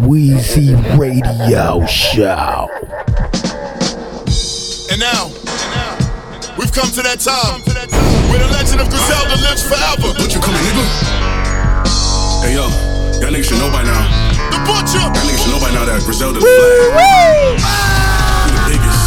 Weezy Radio Show. And now, we've come to that time where the legend of Griselda lives forever. Don't you come here, nigga? Hey yo, y'all niggas should know by now. The butcher. Y'all niggas should know by now that Griselda's black. The biggest.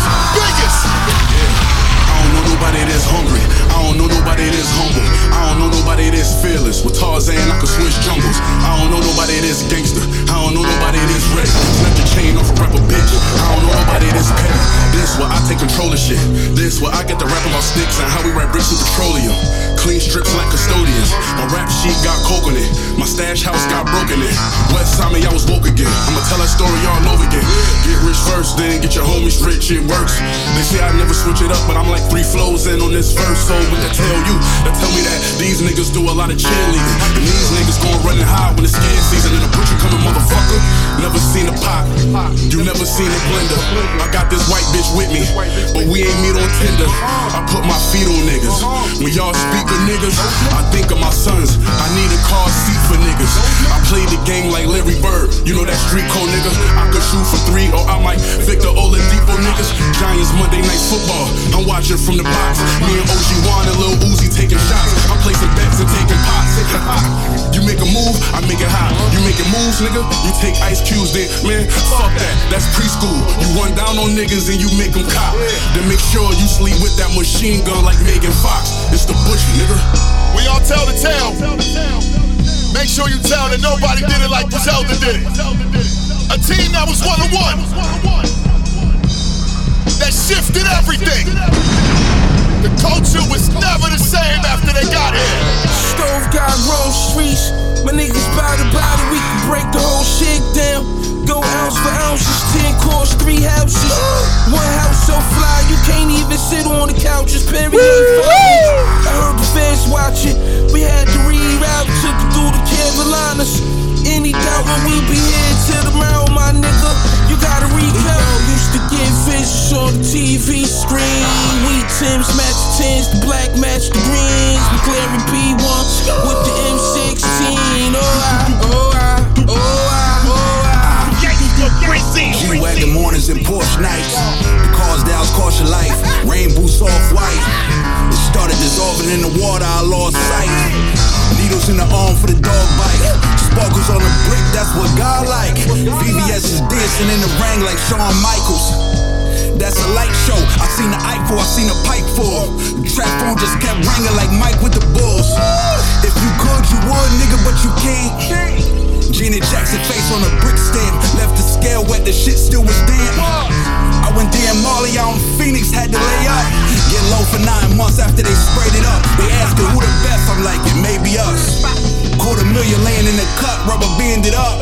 Yeah. I don't know nobody that's hungry. I don't know nobody that's humble. I don't know nobody that's fearless. With Tarzan, I can switch jungles. I don't know nobody that's gangster. I don't know nobody that's rich. Snap the chain off a rapper, bitch. I don't know nobody that's petty. This where I take control of shit. This where I get the rap about sticks and how we rap bricks with petroleum. Clean strips like custodians. My rap sheet got coke on it. My stash house got broken in. West Simon, I was woke again. I'ma tell that story all over again. Get rich first, then get your homies rich. It works. They say I never switch it up, but I'm like 3 flows in on this verse. So what they tell you, they tell me that these niggas do a lot of cheerleading, and these niggas gon' running high when it's skin season. And the butcher coming, motherfucker. Never seen a pot, you never seen a blender. I got this white bitch with me, but we ain't meet on Tinder. I put my feet on niggas. When y'all speak of niggas, I think of my sons. I need a car seat for niggas. I played the game like Larry Bird. You know that street code, nigga. I could shoot for 3, or I might Victor Oladipo, niggas. Giants Monday Night Football. I'm watching from the box. Me and OG and Lil Uzi taking shots. I'm placing bets and taking pots. You make a move, I make it hot. You making moves, nigga? You take ice cubes, then man, fuck that. That's preschool. You run down on niggas and you make them cop. Then make sure you sleep with that machine gun like Megan Fox. It's the butcher, nigga. We all tell the tale. Make sure you tell that nobody did it like Brazelda did it. A team that was 1-1. That shifted everything. The culture was never the same after they got here. Stove got roll streets. My niggas body. We can break the whole shit down. Go ounce for ounces. 10 cores, 3 houses. One house so fly, you can't even sit on the couches. Period. I heard the fans watching. We had to reroute. Took it through the Carolinas. Any doubt when we be here till tomorrow, my nigga. You gotta recount. Used to get visions on the TV screen. We Tims match the 10s, the black match the greens. McLaren P1 with the M16. Oh, I. G-Wagon mornings and Porsche nights. The cars down cost your life. Rain boots off white. It started dissolving in the water, I lost sight. Needles in the arm for the dog bite. Sparkles on the brick, that's what God like. PBS is dancing in the ring like Shawn Michaels. That's a light show. I seen the Ike for, I seen the Pike for. The trap phone just kept ringing like Mike with the Bulls. If you could, you would, nigga, but you can't. Gina Jackson face on a brick stand. Left the scale wet, the shit still was damp. I went there and Molly out in Phoenix, had to lay up. Get low for 9 months after they sprayed it up. They asked her who the best, I'm like, it may be us. $250,000 laying in the cut, rubber banded up.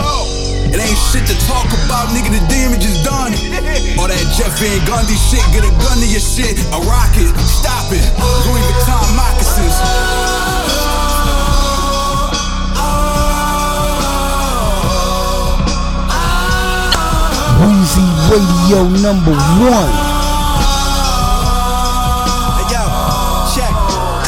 It ain't shit to talk about, nigga, the damage is done. All that Jeff Van Gundy shit, get a gun to your shit. A rocket, stop it, Louis Vuitton moccasins. Weezy Radio #1. Hey yo, check.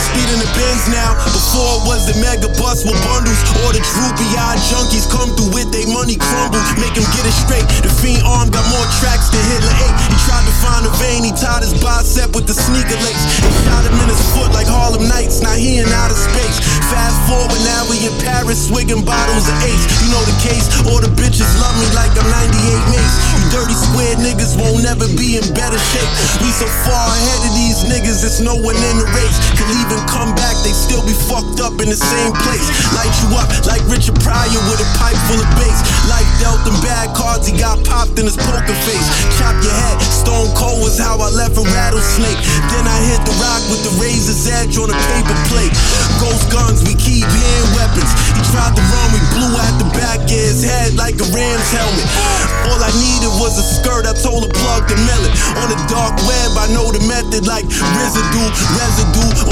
Speeding the Benz now. Before it was the mega bus with bundles. All the droopy-eyed junkies come through with they money crumble. Make them get it straight. The fiend arm got more tracks than Hitler 8. He tried to find a vein. He tied his bicep with the sneaker lace. And shot him in his foot like Harlem Nights. Now he in outer space. Fast forward, now we in Paris, swigging bottles of Ace. You know the case, all the bitches love me like I'm 98 Mace. You dirty square niggas won't never be in better shape. We so far ahead of these niggas, it's no one in the race. Could even come back, they still be fucked up in the same place. Light you up like Richard Pryor with a pipe full of bass. Life dealt them bad cards, he got popped in his poker face. Chop your head, stone cold was how I left a rattlesnake. Then I hit the rock with the razor's edge on a paper plate. Ghost guns, we keep hand weapons. He tried to run, we blew out the back of his head like a ram's helmet. All I needed was a skirt, I told her plug the melon. On the dark web, I know the method like residue,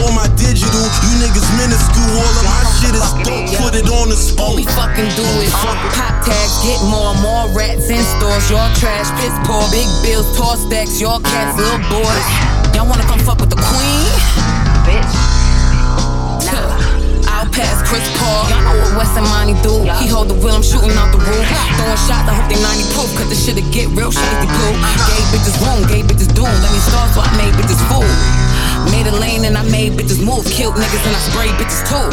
on my digital. You niggas minuscule, all of my shit is dope, put it on the spoon. Only fucking do it, pop tags, get more rats in stores. Your trash, piss poor, big bills, tall stacks, your cats, little boys. Y'all wanna come fuck with the queen? Bitch. Monty do. He hold the wheel, I'm shooting out the roof. Throwing shots, I hope they 90 proof, cause this shit'll get real shady cool. Gay bitches room, gay bitches doom. Let me start so I made bitches fool. Made a lane and I made bitches move. Killed niggas and I sprayed bitches too.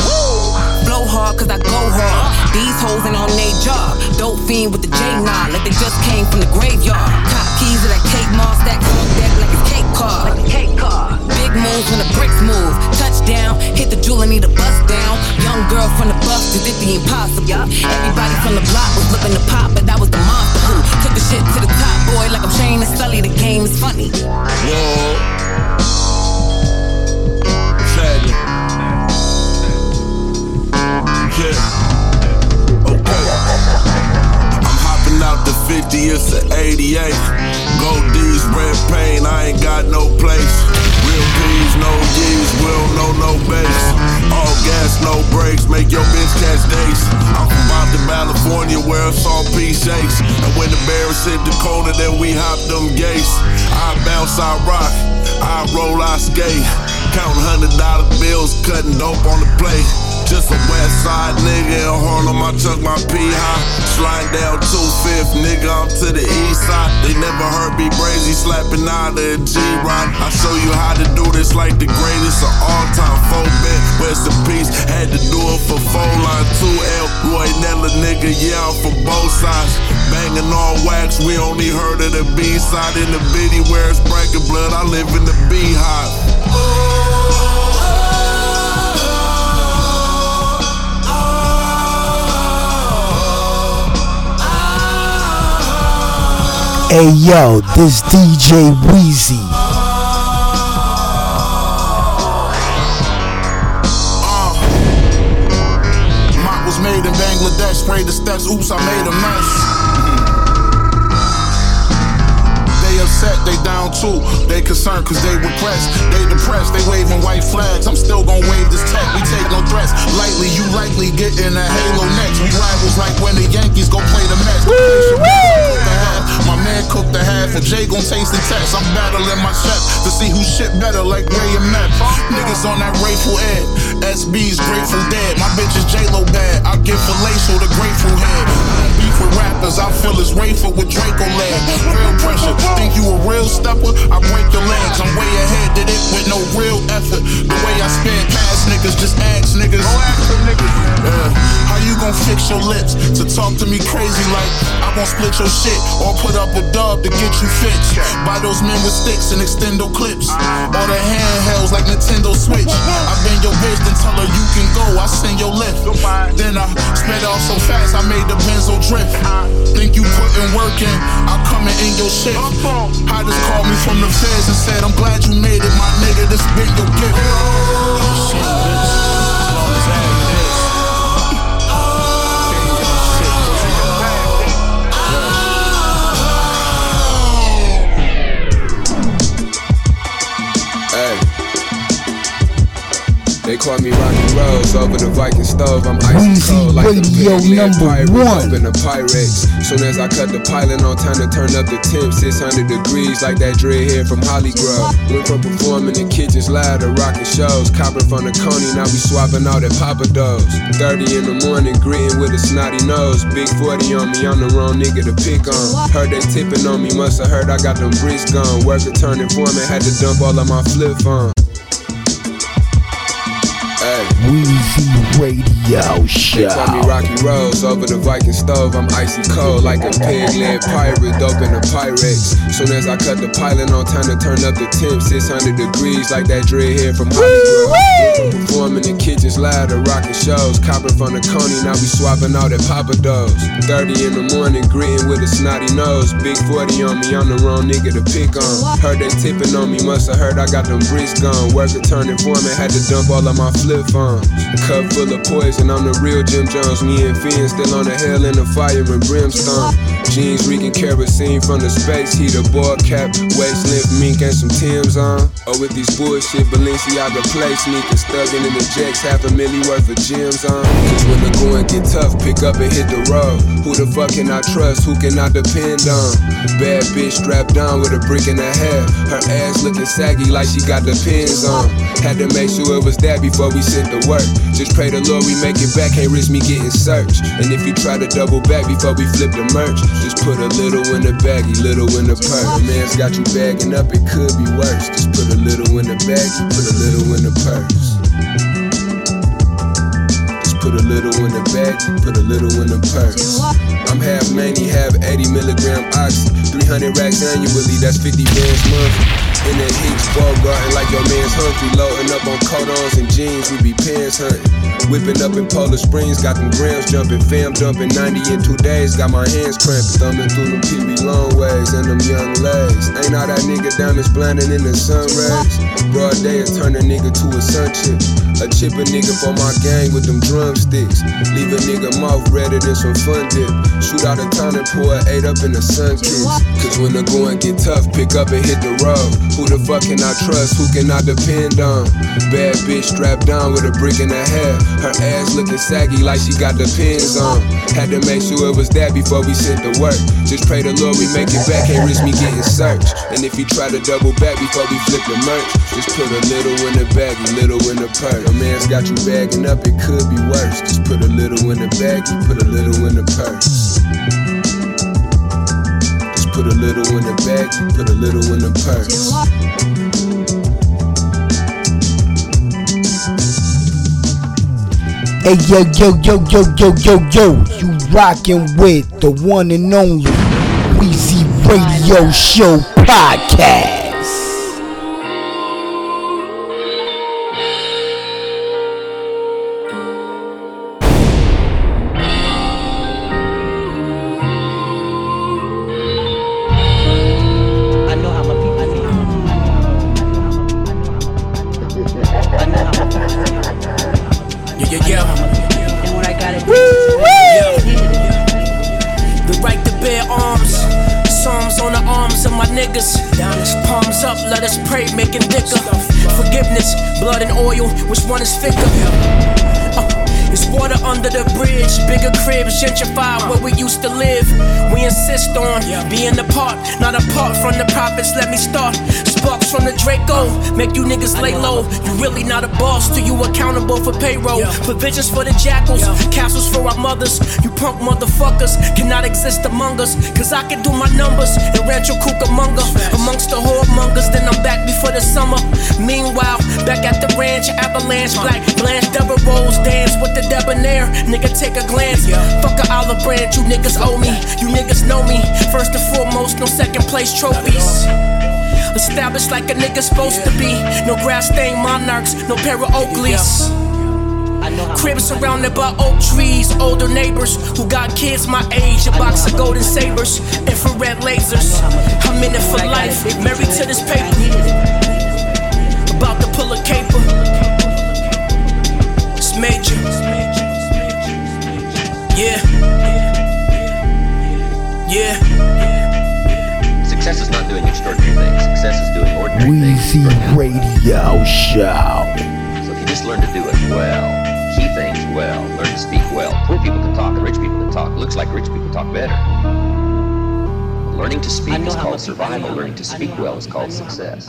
Blow hard cause I go hard. These hoes ain't on they job. Dope fiend with the J9 like they just came from the graveyard. Cop keys to that cake mall stacks on deck like a cake car. Big moves when the bricks move. Touchdown, hit the jewel and need a bust down. Young girl from the bus just did the impossible. Everybody from the block was looking to pop, but that was the monster who took the shit to the top, boy, like I'm Shane and Sully. The game is funny. Whoa. Yeah. Okay. I'm hopping out the 50, it's an 88. Gold D's, red paint, I ain't got no place. Real P's, no G's, we don't know no bass. All gas, no brakes, make your bitch catch dates. I'm from out to California where it's all pea shakes. And when the Bears hit the corner, then we hop them gates. I bounce, I rock, I roll, I skate. Count $100 bills, cutting dope on the plate. Just a west side nigga in Harlem, I chuck my P high. Slide down 25th, nigga, I'm to the east side. They never heard me brazy slapping out of a G-Rod. I show you how to do this like the greatest of all time. 4-bit, rest in peace, had to do it for 4-line. 2L, Roy Nella, nigga, yeah, I'm from both sides. Banging all wax, we only heard of the B-side. In the bitty where it's breaking blood, I live in the beehive. Hey yo, this DJ Wheezy. Mop was made in Bangladesh, sprayed the steps, oops, I made a mess. They upset, they down too, they concerned cause they request. They depressed, they waving white flags, I'm still gon' wave this tech, we take no threats. Lightly, you likely getting a halo next. We rivals like when the Yankees go play the Mets. My man cooked the half, and Jay gon' taste the test. I'm battling my chef to see who shit better, like Ray and Meth. Niggas on that Rayful Ed, SB's Grateful Dead. My bitch is J-Lo bad, I give fellatio the Grateful Head. Beef with rappers, I feel it's Rayful with Draco lead. Real pressure, think you a real stepper? I break your legs, I'm way ahead to it with no real effort. The way I spin past niggas, just ask niggas. Go ask them niggas, man. How you gon' fix your lips to talk to me crazy like I gon' split your shit or put up a dub to get you fixed? Buy those men with sticks and extendo clips, or the handhelds like Nintendo Switch. I bend your bitch, then tell her you can go, I send your lift. Then I sped off so fast, I made the benzo drift. Think you putting work in, I'm coming in your shit. I just called me from the feds and said, I'm glad you made it, my nigga, this been your gift. Shit, bitch, as long as I ain't this. They call me Rocky Rose over the Viking stove. I'm ice cold like the Pigland Pirates up in the Pyrex. Soon as I cut the pilot on, time to turn up the temp. 600 degrees like that dreadhead from Hollygrove. Went from performing in kitchens live to rocking shows. Copping from the Coney, now we swapping out at Papa Do's. 30 in the morning, greeting with a snotty nose. Big 40 on me, I'm the wrong nigga to pick on. Heard they tipping on me, must have heard I got them bricks gone. Worker turning foreman, had to dump all of my flip phone. Weezy Radio Show. They call me Rocky Rose over the Viking stove. I'm icy cold like a pigland pirate dope in the Pyrex. Soon as I cut the pilot on, time to turn up the temp. 600 degrees like that dreadhead from Hollywood. Performing in kitchens live to rocking shows. Copping from the Coney, now we swapping out at Papa Do's. 30 in the morning, greeting with a snotty nose. Big 40 on me, I'm the wrong nigga to pick on. Heard they tipping on me, must have heard I got them bricks gone. Worker turning foreman, had to dump all of my flip phone. A cup full of poison, I'm the real Jim Jones. Me and Finn still on the hell in the fire and brimstone. Jeans reeking kerosene from the space heat, a ball cap, waist lift, mink and some Timbs on. Oh, with these bullshit Balenciaga play sneakers, thugging in the jacks, $500,000 worth of gems on. Cause when the going get tough, pick up and hit the road. Who the fuck can I trust, who can I depend on? Bad bitch strapped down with a brick and a half. Her ass looking saggy like she got the pins on. Had to make sure it was that before we sent the work. Just pray pray the Lord we make it back, can't risk me getting searched. And if you try to double back before we flip the merch, just put a little in the baggie, little in the purse. Man's got you bagging up, it could be worse. Just put a little in the baggie, put a little in the purse. Just put a little in the baggie, put a little in the purse. I'm half many, half 80 milligram oxy, 300 racks annually, that's 50 bands monthly. In that heat's ball garden like your man's Humphrey, loading up on cotons and jeans, we be pants hunting. Whipping up in Polar Springs, got them grams jumping, fam dumping 90 in 2 days, got my hands cramping, thumbing through them TV long ways and them young legs. Ain't all that nigga diamonds blinding in the sun rays. Broad day is turn a nigga to a sun chip, a chip a nigga for my gang with them drumsticks. Leave a nigga mouth redder than some fun dip. Shoot out a ton and pour an 8 up in the sun kiss. Cause when the going get tough, pick up and hit the road. Who the fuck can I trust? Who can I depend on? Bad bitch strapped down with a brick in her hair. Her ass looking saggy like she got the pins on. Had to make sure it was that before we sent to work. Just pray the Lord we make it back, can't risk me getting searched. And if you try to double back before we flip the merch, just put a little in the baggie, little in the purse. A man's got you bagging up, it could be worse. Just put a little in the baggie, put a little in the purse. Put a little in the bag, put a little in the purse. Hey yo yo yo yo yo yo yo, you rockin' with the one and only Weezy Radio Show podcast. Gentrified where we used to live. We insist on being apart, not apart from the prophets. Let me start. Sparks from the Draco make you niggas lay low. You really not a boss till you accountable for payroll. Provisions for the jackals, castles for our mothers. You punk motherfuckers cannot exist among us. Cause I can do my numbers and Rancho Cucamonga amongst the whoremongers. Then I'm back before the summer. Meanwhile, back at the ranch, avalanche, black blanche, double rolls, dance with the debonair. Nigga, take a glance. Fuck a olive branch, you niggas owe me. You niggas know me. First and foremost, no second place trophies. Established like a nigga supposed to be. No grass stained monarchs, no pair of Oakleys. Cribs surrounded by oak trees, older neighbors who got kids my age, a box of golden sabers, infrared lasers. I'm in it for life, married to this paper. About to pull a caper. It's major. Yeah. Yeah. Success is not doing extraordinary things. Success is doing ordinary things. Weezy Radio Show. So if you just learn to do it well, key things well, learn to speak well. Poor people can talk and rich people can talk. Looks like rich people talk better. Learning to speak is called survival. Learning to speak well is called success.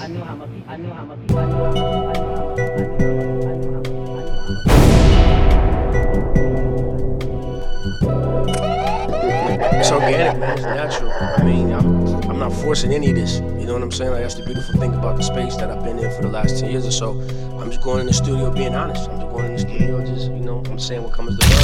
It's organic, man. It's natural. I mean, I'm not forcing any of this. You know what I'm saying? Like, that's the beautiful thing about the space that I've been in for the last 10 years or so. I'm just going in the studio being honest. I'm just going in the studio just, you know, I'm saying what comes to mind.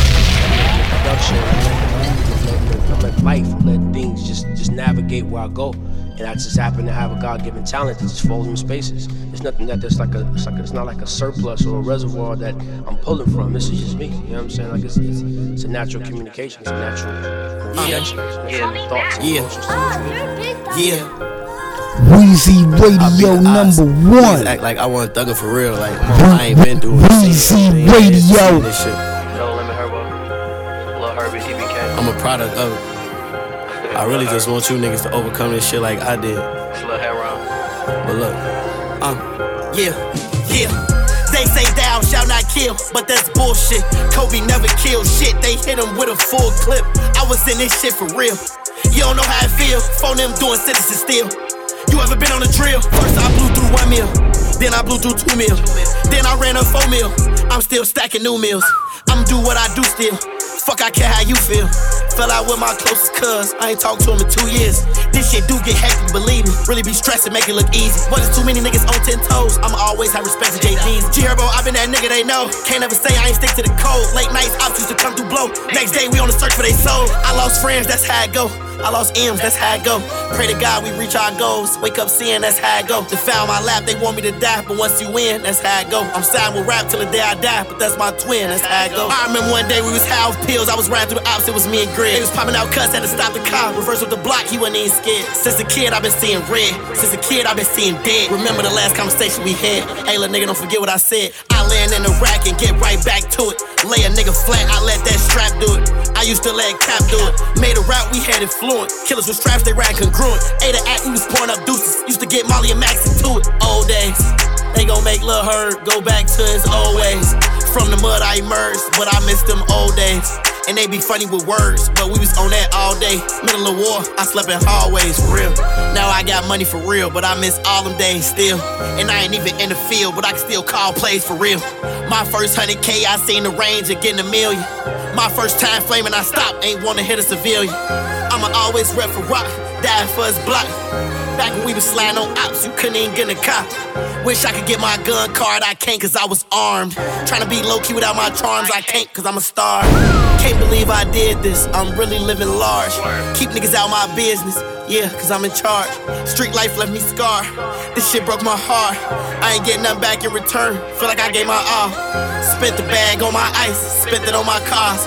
I'm letting life, I'm letting things just navigate where I go. And I just happen to have a God-given talent that just falls in spaces. It's nothing that there's like a, it's not like a surplus or a reservoir that I'm pulling from. This is just me. You know what I'm saying? Like it's a natural communication. It's a natural connection. Yeah. Thoughts and emotions. Weezy Radio number one. Act like I want to thug it for real. Like I ain't been through it. Weezy Radio. This shit. No Limit Herbo. Lil Herbie, TBK. I'm a product of it. I really just want you niggas to overcome this shit like I did. It's a little hair wrong. But look, They say thou shalt not kill, but that's bullshit. Kobe never killed shit, they hit him with a full clip. I was in this shit for real. You don't know how it feel, phone them doing citizen steal. You ever been on a drill? First I blew through 1 meal, then I blew through 2 meals. Then I ran up 4 meals, I'm still stacking new meals. I'm do what I do still. Fuck, I care how you feel. Fell out with my closest cuz, I ain't talked to him in 2 years. This shit do get hectic, believe me. Really be stressing, make it look easy. But it's too many niggas on 10 toes. I'ma always have respect for JG's. G-Herbo, I been that nigga they know. Can't ever say I ain't stick to the code. Late nights, ops used to come through blow. Next day, we on the search for they soul. I lost friends, that's how it go. I lost M's, that's how it go. Pray to God we reach our goals. Wake up seeing, that's how it go. They foul my lap, they want me to die. But once you win, that's how it go. I'm signed with rap till the day I die. But that's my twin, that's how it go. I remember one day we was high off pills. I was riding through the ops, it was me and Greg. They was popping out cuts, had to stop the car. Reverse with the block, he wasn't even scared. Since a kid, I've been seeing red. Since a kid, I've been seeing dead. Remember the last conversation we had. Hey, little nigga, don't forget what I said. I land in the rack and get right back to it. Lay a nigga flat, I let that strap do it. I used to let Cap do it. Made a route, we had it fluid. Killers with straps, they ran congruent. Ate an act, we was pouring up deuces. Used to get Molly and Max into it. Old days, they gon' make Lil Herb go back to his old ways. From the mud I emerged, but I miss them old days. And they be funny with words, but we was on that all day. Middle of war, I slept in hallways, for real. Now I got money for real, but I miss all them days still. And I ain't even in the field, but I can still call plays for real. My first 100K, I seen the range of getting a million. My first time flaming, I stopped, ain't wanna hit a civilian. I'ma always rep for rock, die for his block. Back when we was sliding on ops, you couldn't even get in a cop. Wish I could get my gun card, I can't cause I was armed. Tryna be low-key without my charms, I can't cause I'm a star. Can't believe I did this, I'm really living large. Keep niggas out my business, yeah, cause I'm in charge. Street life left me scarred, this shit broke my heart. I ain't getting nothing back in return, feel like I gave my all. Spent the bag on my ice, spent it on my cars.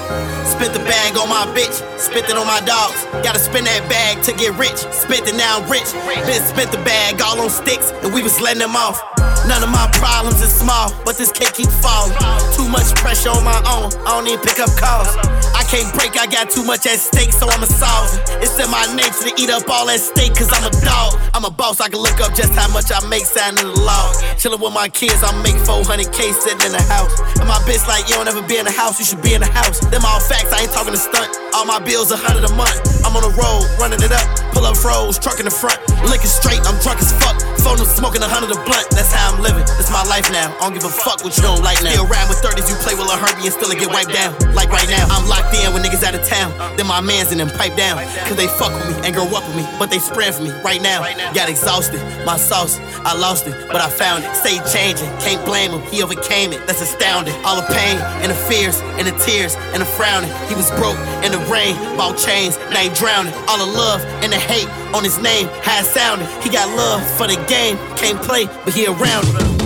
Spent the bag on my bitch, spent it on my dogs. Gotta spend that bag to get rich, spent it now I'm rich. Been spent the bag all on sticks, and we was letting them off. None of my problems is small, but this cake keep falling. Too much pressure on my own, I don't even pick up calls. I can't break, I got too much at stake, so I'ma solve it. It's in my nature to eat up all that steak, cause I'm a dog. I'm a boss, I can look up just how much I make, signing the law. Chillin' with my kids, I make 400K sitting in the house. And my bitch like, you don't ever be in the house, you should be in the house. Them all facts, I ain't talking to stunt. All my bills 100 a month. I'm on the road, running it up. Pull up roads, truck in the front. Lickin' straight, I'm drunk as fuck. Phone, I'm smoking 100 a blunt. That's how I'm living, that's my life now. I don't give a fuck what you don't like now. Still ride with 30s, you play with a Herbie and still get wiped down. Like right now, I'm locked in with niggas out of town. Then my mans and them pipe down. Cause they fuck with me and grow up with me, but they spread for me right now. Got exhausted, my sauce, I lost it, but I found it. Stay changing, can't blame him, he overcame it, that's astounding. All the pain and the fears and the tears and the frowning. He was broke in the rain, bought chains, now he drowning. All the love and the hate on his name, how it sounded. He got love for the game, can't play, but he around it.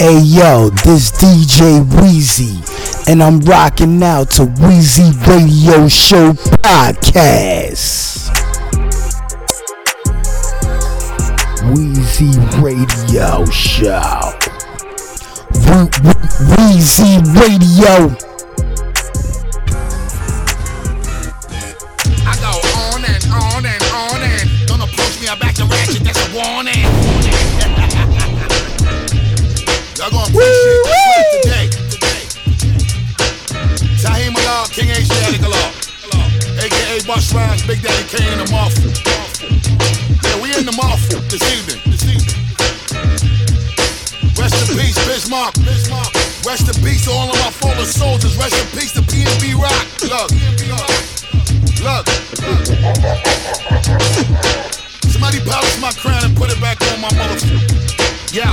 Hey yo, this DJ Wheezy, and I'm rocking out to Weezy Radio Show Podcast. Weezy Radio Show. Weezy Radio. I go on and on and on and don't approach me, I'm back to ratchet, that's a warning. Y'all gonna appreciate this right today. Shaheem Alal, King H. Static Alal, a.k.a. Busta Rhymes, Big Daddy Kane, and the Mouthful. Yeah, we in the Mouthful this evening. Rest in peace, Bismarck. Rest in peace to all of my fallen soldiers. Rest in peace to PnB Rock. Look. Somebody polish my crown and put it back on my motherfucker. Yo,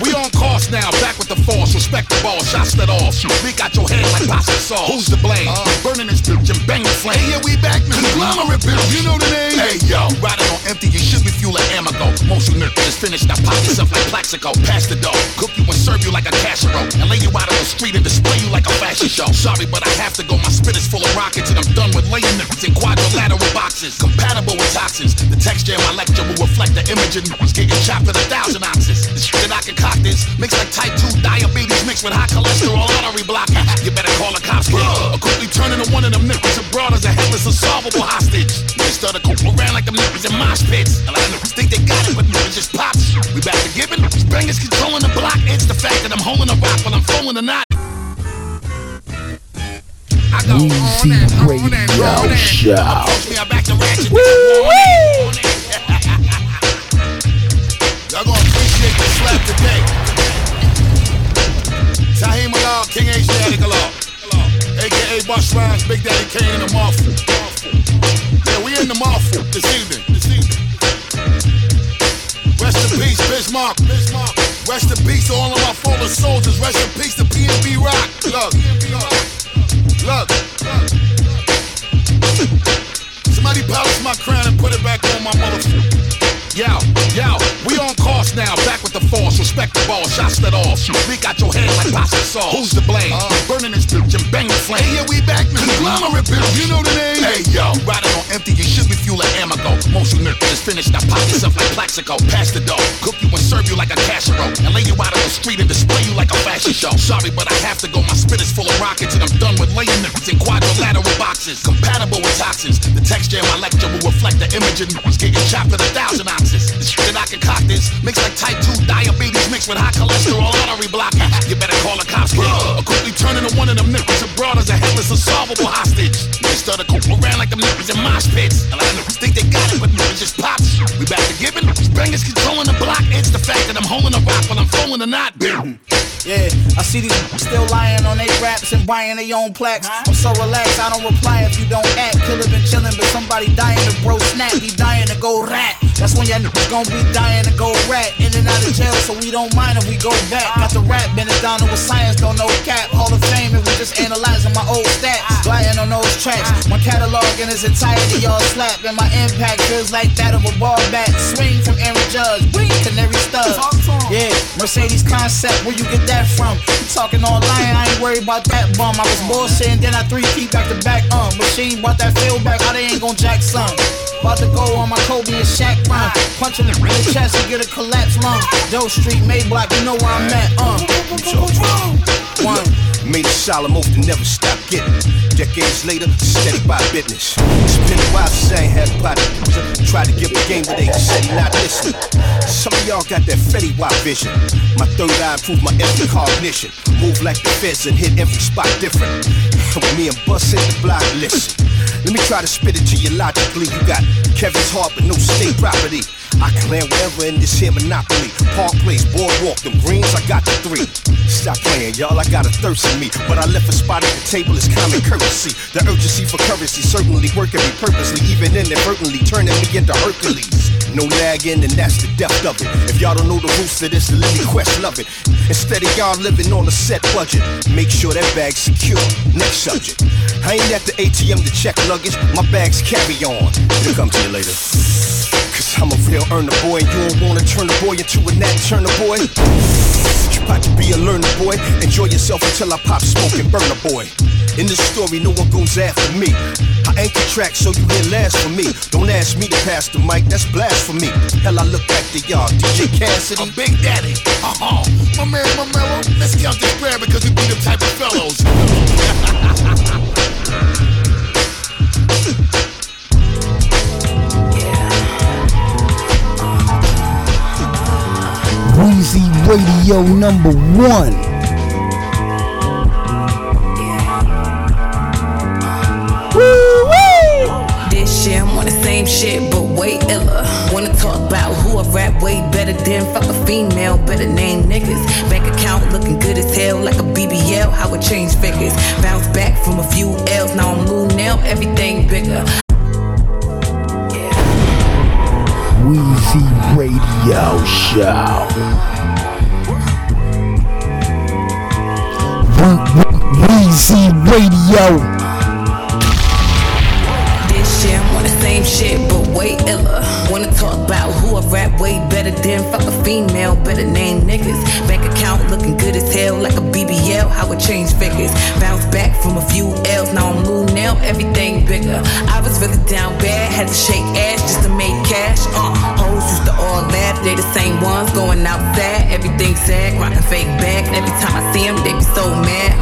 we on course now, back with the force, respect the ball, shots let off, leak out your head like pasta sauce. Who's to blame? Burning this bitch and bang the flame. Hey, yeah, we back now. Conglomerate bitch, you know the name? Hey, yo, riding on empty, you should be fueling Amago. Most you nerds just finished, now pop yourself like Plaxico. Pass the dough, cook you and serve you like a casserole, and lay you out on the street and display you like a fashion show. Sorry, but I have to go, my spit is full of rockets, and I'm done with laying nerds in quadrilateral boxes. Compatible with toxins, the texture in my lecture will reflect the image of nerds getting chopped at 1,000 hours. The shit that I concoct is mixed like type 2 diabetes mixed with high cholesterol artery blocking. You better call the cops, kid. Or quickly turn into one of them niggas abroad as a headless, unsolvable hostage. Mister the coop around like them niggas in mosh pits. A lot of niggas think they got it, but niggas just pops. We back to giving niggas bangers, controlling the block. It's the fact that I'm holding a rock while I'm throwing a knot. I go on and on and on and approach me, I'm back to ratchet. Woo! Y'all gonna appreciate the slap today. Taheem Alal, King H. Static Alal, a.k.a. Busta Rhymes, Big Daddy Kane, and the Marful. Yeah, we in the Marful this evening. Rest in peace, Bismarck. Rest in peace to all of my fallen soldiers. Rest in peace to PnB Rock. Look. Somebody polish my crown and put it back on my motherfucker. Yo, we on course now, back with the force, respect the ball, shots let off, leak out your head like pasta sauce. Who's to blame? Burning this bitch and bang the flame. Hey, yeah, we back now. Conglomerate bitch, you know the name. Hey, yo, riding on empty, you should be fueling Amago. Most you nerds is finished, now pop yourself like Plaxico. Pass the dough, cook you and serve you like a casserole, and lay you out on the street and display you like a fashion show. Sorry, but I have to go, my spit is full of rockets, and I'm done with laying nerds in quadrilateral boxes. Compatible with toxins, the texture in my lecture will reflect the image of nerds getting chopped with 1,000 ounces. The shit that I concoct is mixed like type 2 diabetes mixed with high cholesterol artery blocking. You better call the cops, kid, or quickly turn into one of them nippers abroad as a headless unsolvable hostage. They start to cook around like them nippers in mosh pits. A lot of nippers think they got it, but nippers just pops. We back to giving, bangers controlling the block. It's the fact that I'm holding a rock while I'm throwing a knot. Yeah, I see these still lying on their raps and buying their own plaques. I'm so relaxed, I don't reply if you don't act. Could've been chilling, but somebody dying to bro snap. He dying to go rat. That's when y'all niggas gon' be dying to go rat. In and out of jail, so we don't mind if we go back. Got the rap, been it down with science, don't know cap. Hall of Fame, and we just analyzing my old stats. Lying on those tracks, my catalog in its entirety, y'all slap. And my impact feels like that of a ball bat. Swing from Aaron Judge, bring Canary Stubbs. Yeah, Mercedes concept, where you get that from? You talking all lying, I ain't worried about that bum. I was bullshitting, then I 3P back to back, Machine bought that field back, how they ain't gon' jack some. About to go on my Kobe and Shaq run. Punching the real chest and get a collapse lung. Doe Street, Mayblock, you know where I'm at, Made a solid move to never stop getting. Decades later, steady by business. It's been a while since I ain't had body. Tried to give a game, but they said not listening. Some of y'all got that Fetty Wap vision. My third eye improved my every cognition. Move like the feds and hit every spot different. Me and Bus hit the block, listen. Let me try to spit it to you logically. You got Kevin's heart, but no state property. I can land wherever in this here monopoly. Park Place, Boardwalk, them greens, I got the three. Stop playing, y'all, I got a thirst in me. But I left a spot at the table, it's common courtesy. The urgency for currency certainly working me purposely. Even inadvertently, turning me into Hercules. No lagging, and that's the depth of it. If y'all don't know the roots of this, the Lily Quest love it. Instead of y'all living on a set budget, make sure that bag's secure. Next subject. I ain't at the ATM to check luggage, my bag's carry on. It'll come to you later. Cause I'm a real earner boy, and you don't wanna turn the boy into a Nat Turner boy. You about to be a learner boy, enjoy yourself until I pop smoke and burn a boy. In this story, no one goes after me. I anchor track so you hear last for me. Don't ask me to pass the mic, that's blasphemy. Hell, I look back to y'all, DJ Cassidy, Big Daddy. My man, let's get out this prayer because we be them type of fellows. Weezy Radio number one. Yeah, I'm on the same shit, but way iller. Wanna talk about who I rap way better than? Fuck a female, better name niggas. Bank account looking good as hell, like a BBL, I would change figures. Bounce back from a few L's, now I'm new, now everything bigger. Yeah. Weezy Radio Show. Weezy Radio. Same shit, but way iller. Wanna talk about who I rap way better than? Fuck a female, better name niggas. Bank account looking good as hell, like a BBL, I would change figures. Bounce back from a few L's, now I'm new, now everything bigger. I was really down bad, had to shake ass just to make cash. Hoes used to all laugh, they the same ones going outside. Everything sad, rockin' fake back. Every time I see them, they be so mad.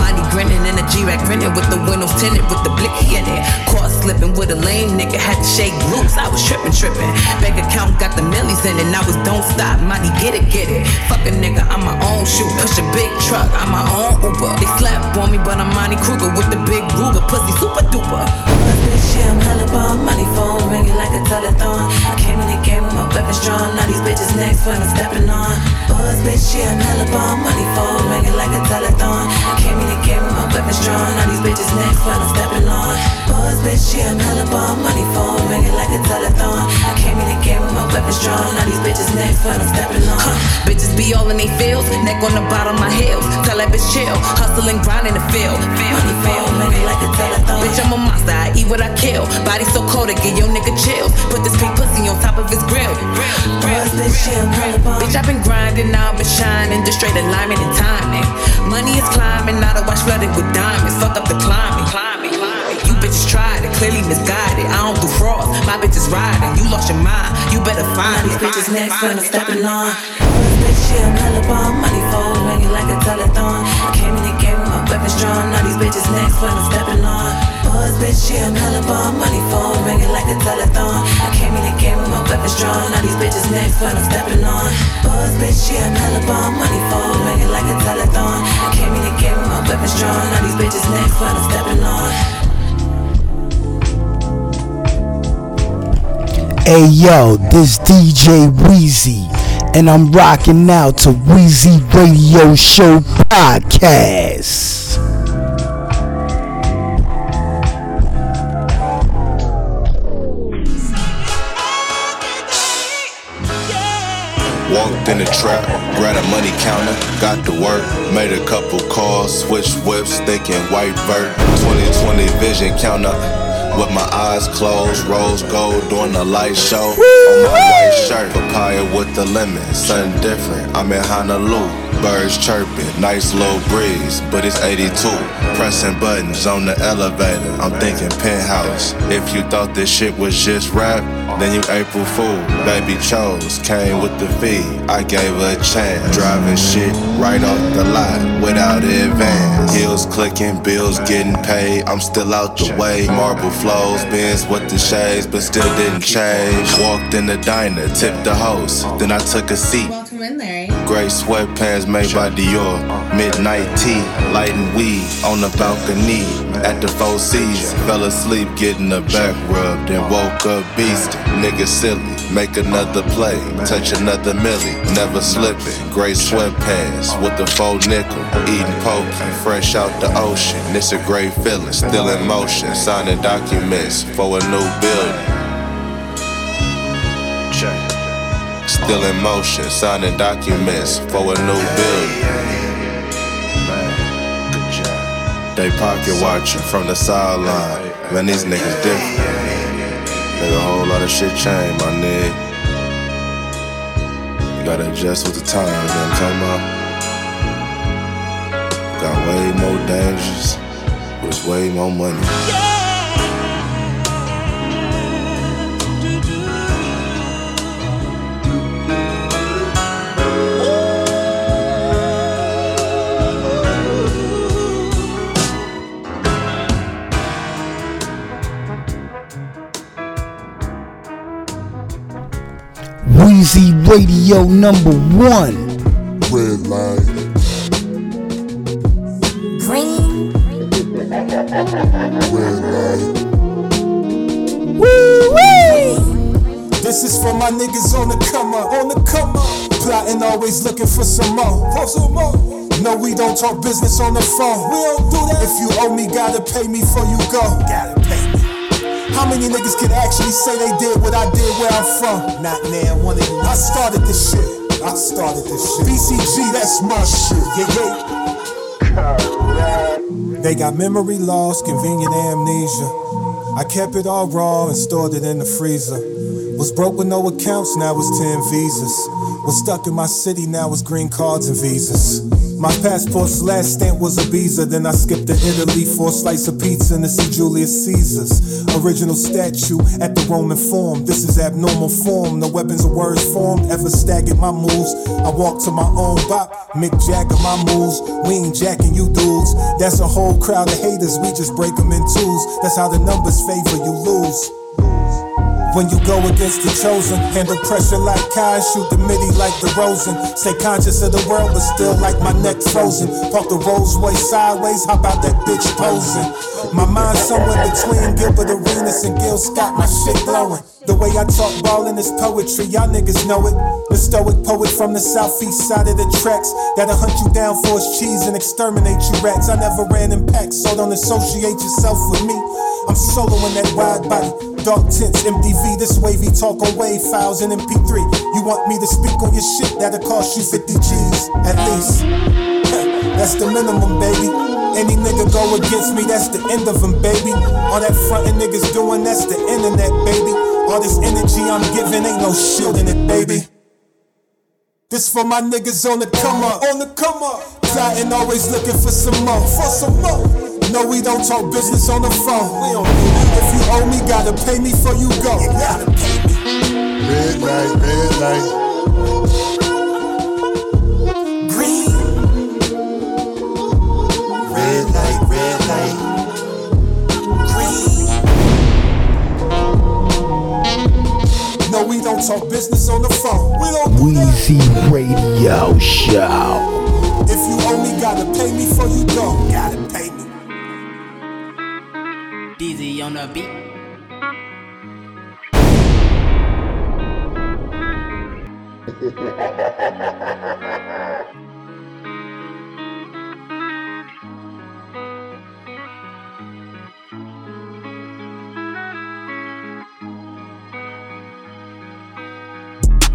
Monty grinning in a G-Wagon, grinning with the windows tinted with the blicky in it. Caught slipping with a lame nigga, had to shake loose. I was tripping. Bank account got the millies in it, and I was don't stop. Money, get it. Fuck a nigga, I'm my own shoe. Push a big truck, I'm my own Uber. They slap on me, but I'm Monty Kruger with the big Ruger. Pussy super duper. This shit, I'm hella bomb. Money phone ringing like a telethon. I came in the game with my weapons drawn. Now these bitches next when I'm stepping on. Buzz bitch, shit, I'm hella bomb. Money phone ringing like a telethon. I came in the game with my weapons drawn. Now these bitches next when I'm stepping on. Buzz bitch, shit, I'm hella bomb. Money phone ringing like a telethon. I came in the game with my weapons drawn. Now these bitches next when I'm stepping on. Bitches be all in they fields. Neck on the bottom of my heels. Tell that bitch chill. Hustling, grinding the field. Money phone ringing like a telethon. Bitch, I'm a monster. I eat what I kill. Body so cold it get your nigga chills. Put this pink pussy on top of his grill. Bitch, I've been grinding, I've been shining, just straight alignment and timing. Money is climbing, now the watch flooded with diamonds. Fuck up the climbing. You bitches tried it, clearly misguided. I don't do fraud, my bitches riding. You lost your mind, you better find it. Bitches next when I'm stepping on. Shit, I'm hella bomb. Money fold, ringing like a telethon. I came in the game with my weapons drawn. Now these bitches next when I'm stepping on. Buzz bitch, shit, I'm hella bomb. Money fold, ringing like a telethon. I came in the game with my weapons drawn. Now these bitches next when I'm stepping on. Buzz bitch, shit, I'm hella bomb. Money fold, ringing like a telethon. I came in the game with my weapons drawn. Now these bitches next when I'm stepping on. Hey yo, this DJ Wheezy. And I'm rocking out to Weezy Radio Show Podcast. Walked in the trap, grabbed a money counter, got to work. Made a couple calls, switched whips, thinking white bird. 20/20 vision counter. With my eyes closed, rose gold doing a light show. On my white shirt, papaya with the lemon, something different. I'm in Honolulu, birds chirping, nice little breeze, but it's 82. Pressing buttons on the elevator, I'm thinking penthouse. If you thought this shit was just rap, then you April Fool. Baby chose, came with the fee, I gave her a chance. Driving shit right off the lot without advance. Heels clicking, bills getting paid, I'm still out the way. Marble flows, bends with the shades, but still didn't change. Walked in the diner, tipped the host, then I took a seat. Welcome in, Larry. Gray sweatpants made by Dior. Midnight tea, lighting weed on the balcony at the Four Seasons. Fell asleep getting a back rub, then woke up beastin'. Nigga silly, make another play, touch another milli, never slipping. Gray sweatpants with the full nickel, eating poke, fresh out the ocean. It's a great feeling, still in motion, signing documents for a new building. Still in motion, signing documents for a new building. They pocket watching from the sideline, man, these niggas different. Nigga, a whole lot of shit changed, my nigga. You gotta adjust with the times, you know what I'm talking about? Got way more dangers with way more money. Weezy Radio number one. Red light. Green. Red light. Woo wee. This is for my niggas on the come up. Plotting, always looking for some more. No, we don't talk business on the phone. We don't do that. If you owe me, gotta pay me before you go. Gotta pay me. How many niggas can actually say they did what I did where I'm from? Not now, one of them. I started this shit. BCG, that's my shit. Yeah. They got memory loss, convenient amnesia. I kept it all raw and stored it in the freezer. Was broke with no accounts, now it's 10 visas. Was stuck in my city, now it's green cards and visas. My passport's last stamp was Ibiza. Then I skipped to Italy for a slice of pizza and to see Julius Caesar's original statue at the Roman Forum. This is abnormal form, no weapons or words formed ever staggered my moves. I walk to my own bop, Mick Jagger my moves. We ain't jacking you dudes. That's a whole crowd of haters, we just break them in twos. That's how the numbers favor you lose. When you go against the chosen, handle pressure like Kai, shoot the midi like the Rosen. Stay conscious of the world, but still like my neck frozen. Park the Rolls Royce sideways, hop out that bitch posing. My mind somewhere between Gilbert Arenas and Gil Scott, my shit blowing. The way I talk ballin' is poetry, y'all niggas know it. The stoic poet from the southeast side of the tracks that'll hunt you down for his cheese and exterminate you rats. I never ran in packs, so don't associate yourself with me. I'm soloing that wide body, dark tints, MTV, this wavy talk on wave files and MP3. You want me to speak on your shit, that'll cost you 50 G's, at least. That's the minimum, baby. Any nigga go against me, that's the end of him, baby. All that frontin' niggas doing, that's the internet, baby. All this energy I'm giving, ain't no shielding it, baby. This for my niggas on the come up, on the come up. Plotting, always looking for some more, for some more. No, we don't talk business on the phone. We don't do that. If you owe me, gotta pay me before you go. You gotta pay me. Red light, red light. We don't talk business on the phone. We don't do Weezy Radio Show. If you only gotta pay me for you go, gotta pay me. DZ on the beat.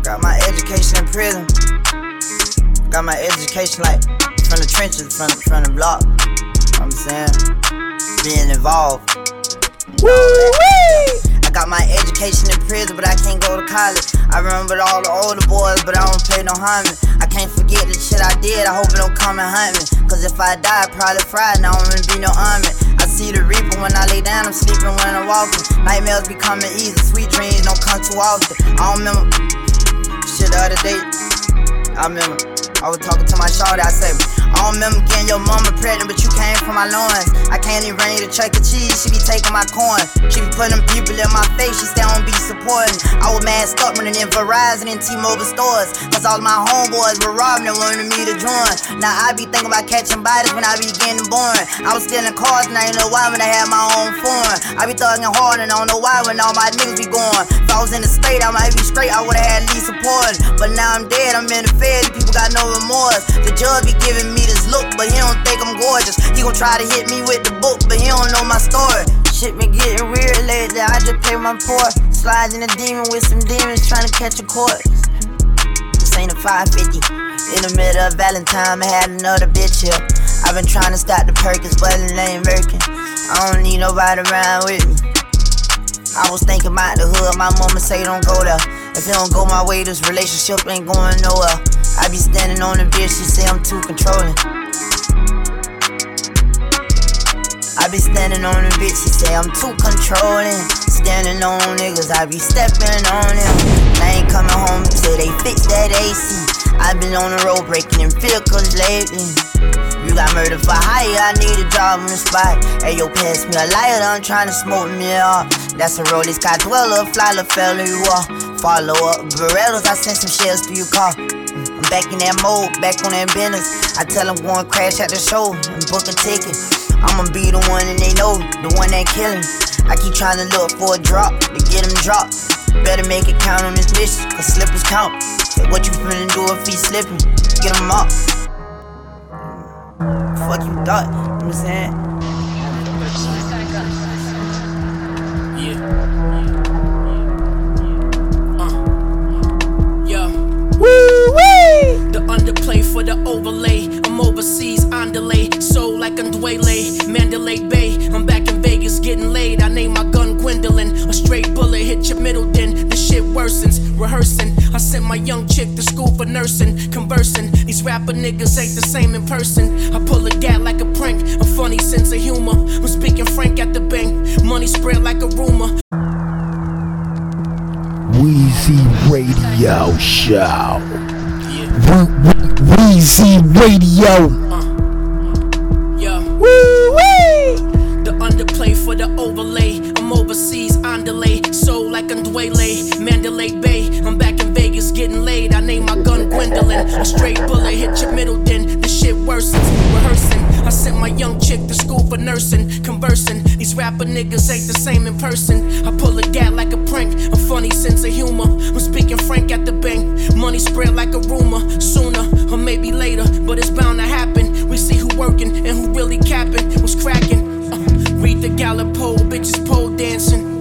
Got my education in prison. Got my education like from the trenches, from the block. You know what I'm saying? Being involved. Woo wee! I got my education in prison, but I can't go to college. I remember all the older boys, but I don't play no homie. I can't forget the shit I did, I hope it don't come and hunt me. Cause if I die, I'd probably fry and I don't wanna be no army. I see the reaper when I lay down, I'm sleeping when I'm walking. Nightmares be coming easy, sweet dreams don't come too often. I don't remember shit the other day. I remember I was talking to my shawty, I said, I don't remember getting your mama pregnant, but you came from my loins. I can't even bring you to Chuck E. Cheese, she be taking my coin. She be putting people in my face, she say I don't be supporting. I was masked up running in Verizon and T-Mobile stores, cause all my homeboys were robbing and wanted me to join. Now I be thinking about catching bodies when I be getting born. I was stealing cars and I didn't know why when I had my own phone. I be thugging hard and I don't know why when all my niggas be going. If I was in the state, I might be straight, I would've had least support. But now I'm dead, I'm in the fed, people got no remorse. The judge be giving me this look, but he don't think I'm gorgeous. He gon' try to hit me with the book, but he don't know my story. Shit been getting weird lately, I just play my part. Slides in a demon with some demons trying to catch a corpse. This ain't a 550. In the middle of Valentine, I had another bitch here. I've been trying to stop the Perkins, but it ain't working. I don't need nobody around with me. I was thinking about the hood, my mama say don't go there. If it don't go my way, this relationship ain't going nowhere. I be standing on the bitch, she say I'm too controlling. I be standing on the bitch, she say I'm too controlling. Standing on niggas, I be stepping on them. I ain't coming home till they fix that AC. I been on the road breaking in vehicles lately. You got murdered for hire, I need a job on the spot. Hey, yo, pass me a lighter, I'm trying to smoke me up. That's a Rollies, Scott Dweller, fly the fella you are. Follow up, Barrettos, I sent some shells through your car. I'm back in that mode, back on that business. I tell them go and crash at the show and book a ticket. I'ma be the one and they know, the one that killing. I keep trying to look for a drop, to get him dropped. Better make it count on this bitch, cause slippers count. Say what you finna do if he slippin', get him up. Fuck you thought, you know what I'm saying? Yeah. Yeah. Woo-wee! The underplay for the overlay. I'm overseas, on delay. So like Anduele, Mandalay Bay. I'm back in Vegas getting laid. I named my gun Gwendolyn. A straight bullet hit your middle, then the shit works. young chick to school for nursing, conversing. These rapper niggas ain't the same in person. I pull a gat like a prank, a funny sense of humor. I'm speaking frank at the bank, money spread like a rumor. Weezy Radio Show. Weezy Radio. Yeah. Woo-wee. The underplay for the overlay. I'm overseas, on delay. Soul like Anduele, Mandalay Bay. I'm back in Vegas getting laid. I named my gun Gwendolyn. A straight bullet hit your middle then. This shit worsens. Rehearsing. I sent my young chick to school for nursing, conversing. These rapper niggas ain't the same in person. I pull a gat like a prank, a funny sense of humor. I'm speaking frank at the bank. Money spread like a rumor, sooner or maybe later, but it's bound to happen. We see who working and who really capping. What's cracking? Read the gallop pole, bitches pole dancing.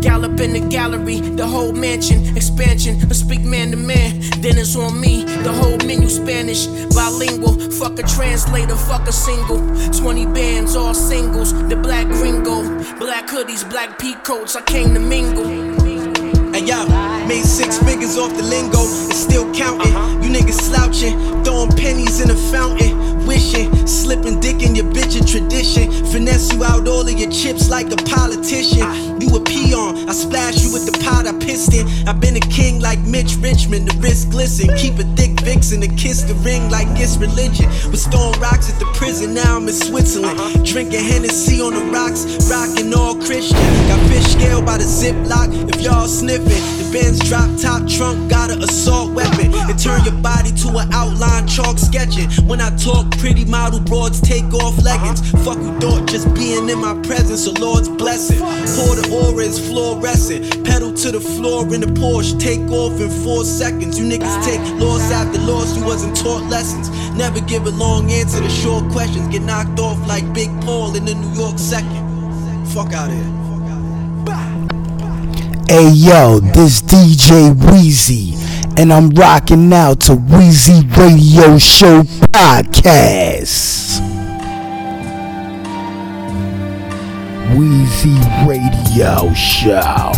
Gallop in the gallery, the whole mansion, expansion. I speak man to man, then it's on me. The whole menu Spanish, bilingual. Fuck a translator, fuck a single. 20 bands, all singles. The black gringo, black hoodies, black peacoats. I came to mingle. Hey yo, made six figures off the lingo, it's still counting. You niggas slouching, throwing pennies in a fountain. Wishing, slipping dick in your bitch a tradition. Finesse you out all of your chips like a politician. You a peon, I splash you with the pot I pissed in. I've been a king like Mitch Richmond, the wrist glisten. Keep a thick vixen to kiss the ring like it's religion. Was throwing rocks at the prison, now I'm in Switzerland. Drinking Hennessy on the rocks, rocking all Christian. Got fish scaled by the Ziploc, if y'all sniffing. The Benz drop top trunk, got an assault weapon. It turn your body to an outline chalk sketching. When I talk pretty model broads take off leggings. Fuck you thought just being in my presence, the Lord's blessing. Pour the aura is fluorescent. Pedal to the floor in the Porsche. Take off in 4 seconds. You niggas take loss after loss. You wasn't taught lessons. Never give a long answer to short questions. Get knocked off like Big Paul in the New York second. Fuck out of here. Hey yo, this DJ Wheezy, and I'm rocking out to Weezy Radio Show Podcast. Weezy Radio Show.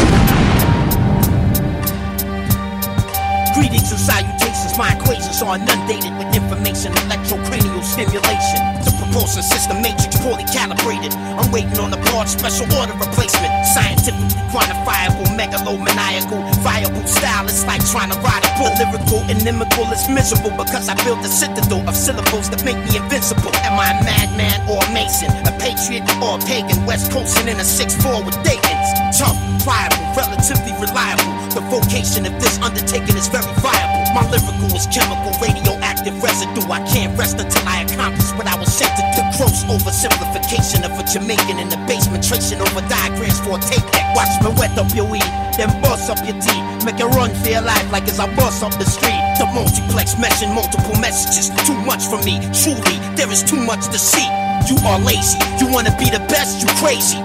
Greetings and salutations, my equations are inundated with information, electrocranial stimulation. The propulsion system matrix poorly calibrated. I'm waiting on the part special order replacement. Scientifically quantifiable, megalomaniacal, viable style. It's like trying to ride a bull. Lyrical, inimical, it's miserable because I built a citadel of syllables that make me invincible. Am I a madman or a mason? A patriot or a pagan? West coasting in a 6'4 with Dayton's. Tough, pliable, relatively reliable. The vocation of this undertaking is very viable. My lyrical is chemical, radioactive residue. I can't rest until I accomplish what I was sent to do. Gross oversimplification of a Jamaican in the basement, tracing over diagrams for a tape deck. Watch me wet up your weed, then bust up your tea. Make it run for your life like as I bust up the street. The multiplex meshing multiple messages. Too much for me, truly, there is too much to see. You are lazy, you wanna be the best, you crazy.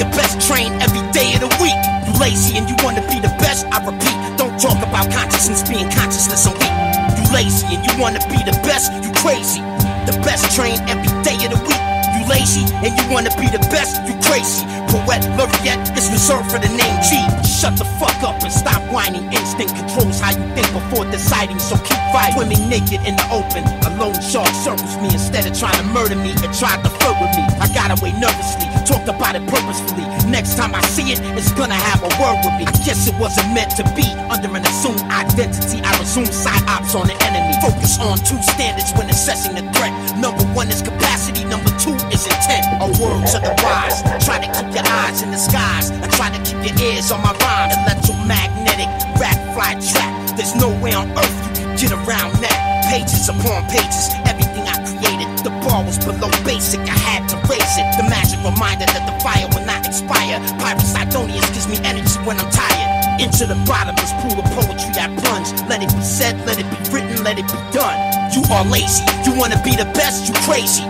The best train every day of the week. You lazy and you wanna be the best, I repeat. Don't talk about consciousness being consciousness and weak. You lazy and you wanna be the best, you crazy. The best train every day of the week. You lazy and you wanna be the best, you crazy. Poet laureate is reserved for the name G. Shut the fuck up and stop whining. Instinct controls how you think before deciding, so keep fighting. Women naked in the open, a lone shark circles me. Instead of trying to murder me, it tried to flirt with me. I got away nervously, talked about it purposefully. Next time I see it, it's gonna have a word with me. Guess it wasn't meant to be. Under an assumed identity, I resume psyops on the enemy. Focus on two standards when assessing the threat. Number one is capacity, number two is intent. A word to the wise. Try to keep your eyes in the skies. I try to keep your ears on my rhymes. Electromagnetic, rap, fly, trap. There's no way on earth you can get around that. Pages upon pages, everything I created. The bar was below basic, I had to raise it. The magic reminder that the fire will not expire. Pyrosidonius gives me energy when I'm tired. Into the bottomless pool of poetry that plunge. Let it be said, let it be written, let it be done. You are lazy, you wanna be the best, you crazy.